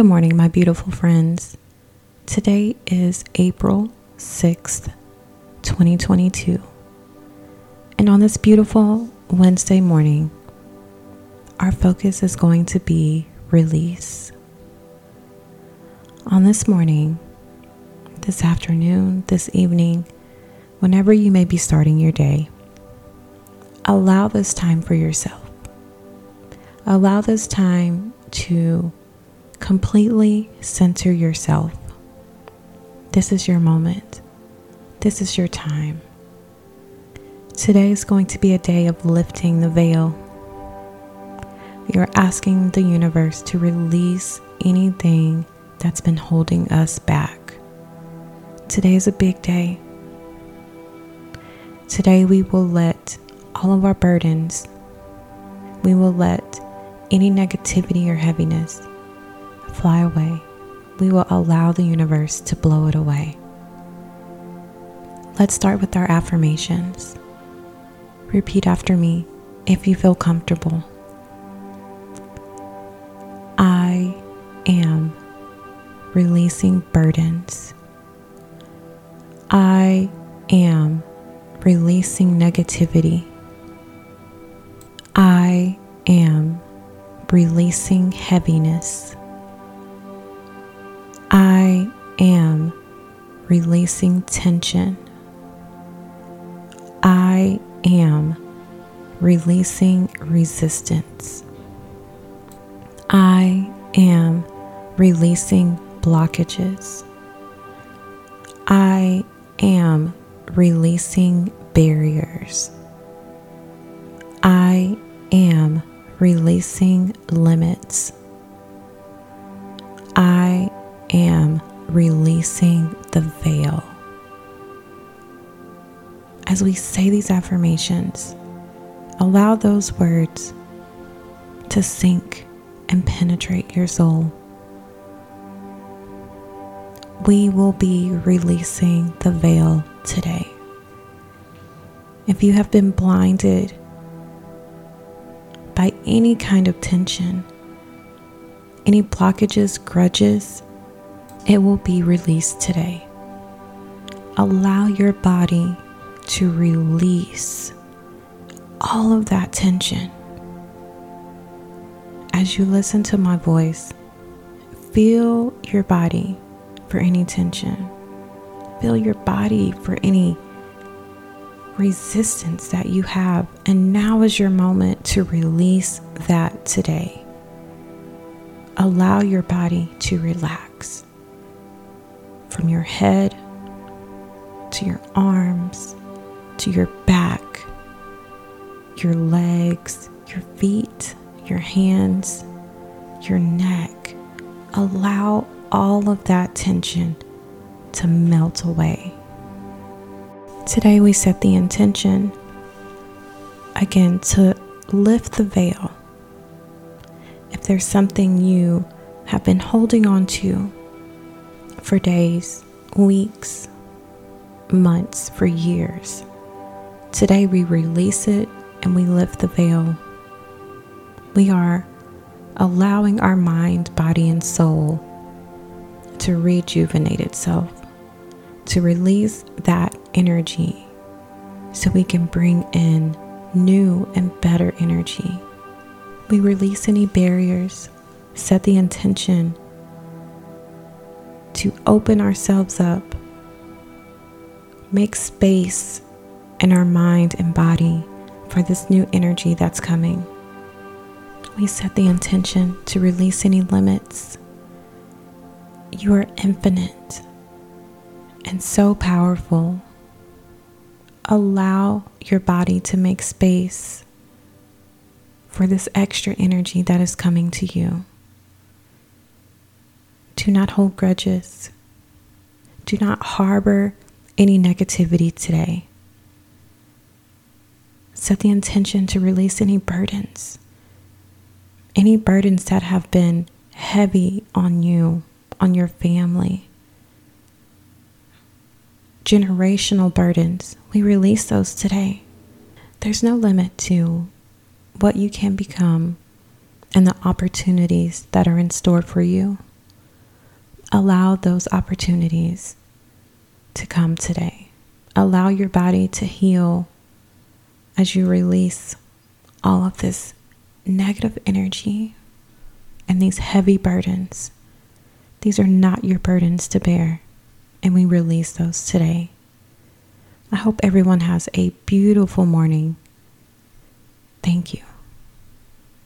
Good morning, my beautiful friends. Today is April 6th, 2022. And on this beautiful Wednesday morning, our focus is going to be release. On this morning, this afternoon, this evening, whenever you may be starting your day, allow this time for yourself. Allow this time to completely center yourself. This is your moment. This is your time. Today is going to be a day of lifting the veil. You're asking the universe to release anything that's been holding us back. Today is a big day. Today we will let all of our burdens, we will let any negativity or heaviness fly away. We will allow the universe to blow it away. Let's start with our affirmations. Repeat after me if you feel comfortable. I am releasing burdens. I am releasing negativity. I am releasing heaviness. I am releasing tension. I am releasing resistance. I am releasing blockages. I am releasing barriers. I am releasing limits. I am releasing the veil. As we say these affirmations, allow those words to sink and penetrate your soul. We will be releasing the veil today. If you have been blinded by any kind of tension, any blockages, grudges, it will be released today. Allow your body to release all of that tension. As you listen to my voice, feel your body for any tension. Feel your body for any resistance that you have. And now is your moment to release that today. Allow your body to relax. From your head, to your arms, to your back, your legs, your feet, your hands, your neck. Allow all of that tension to melt away. Today we set the intention, again, to lift the veil. If there's something you have been holding on to for days, weeks, months, for years, today we release it and we lift the veil. We are allowing our mind, body, and soul to rejuvenate itself, to release that energy so we can bring in new and better energy. We release any barriers, set the intention to open ourselves up, make space in our mind and body for this new energy that's coming. We set the intention to release any limits. You are infinite and so powerful. Allow your body to make space for this extra energy that is coming to you. Do not hold grudges. Do not harbor any negativity today. Set the intention to release any burdens that have been heavy on you, on your family. Generational burdens, we release those today. There's no limit to what you can become and the opportunities that are in store for you. Allow those opportunities to come today. Allow your body to heal as you release all of this negative energy and these heavy burdens. These are not your burdens to bear, and we release those today. I hope everyone has a beautiful morning. Thank you.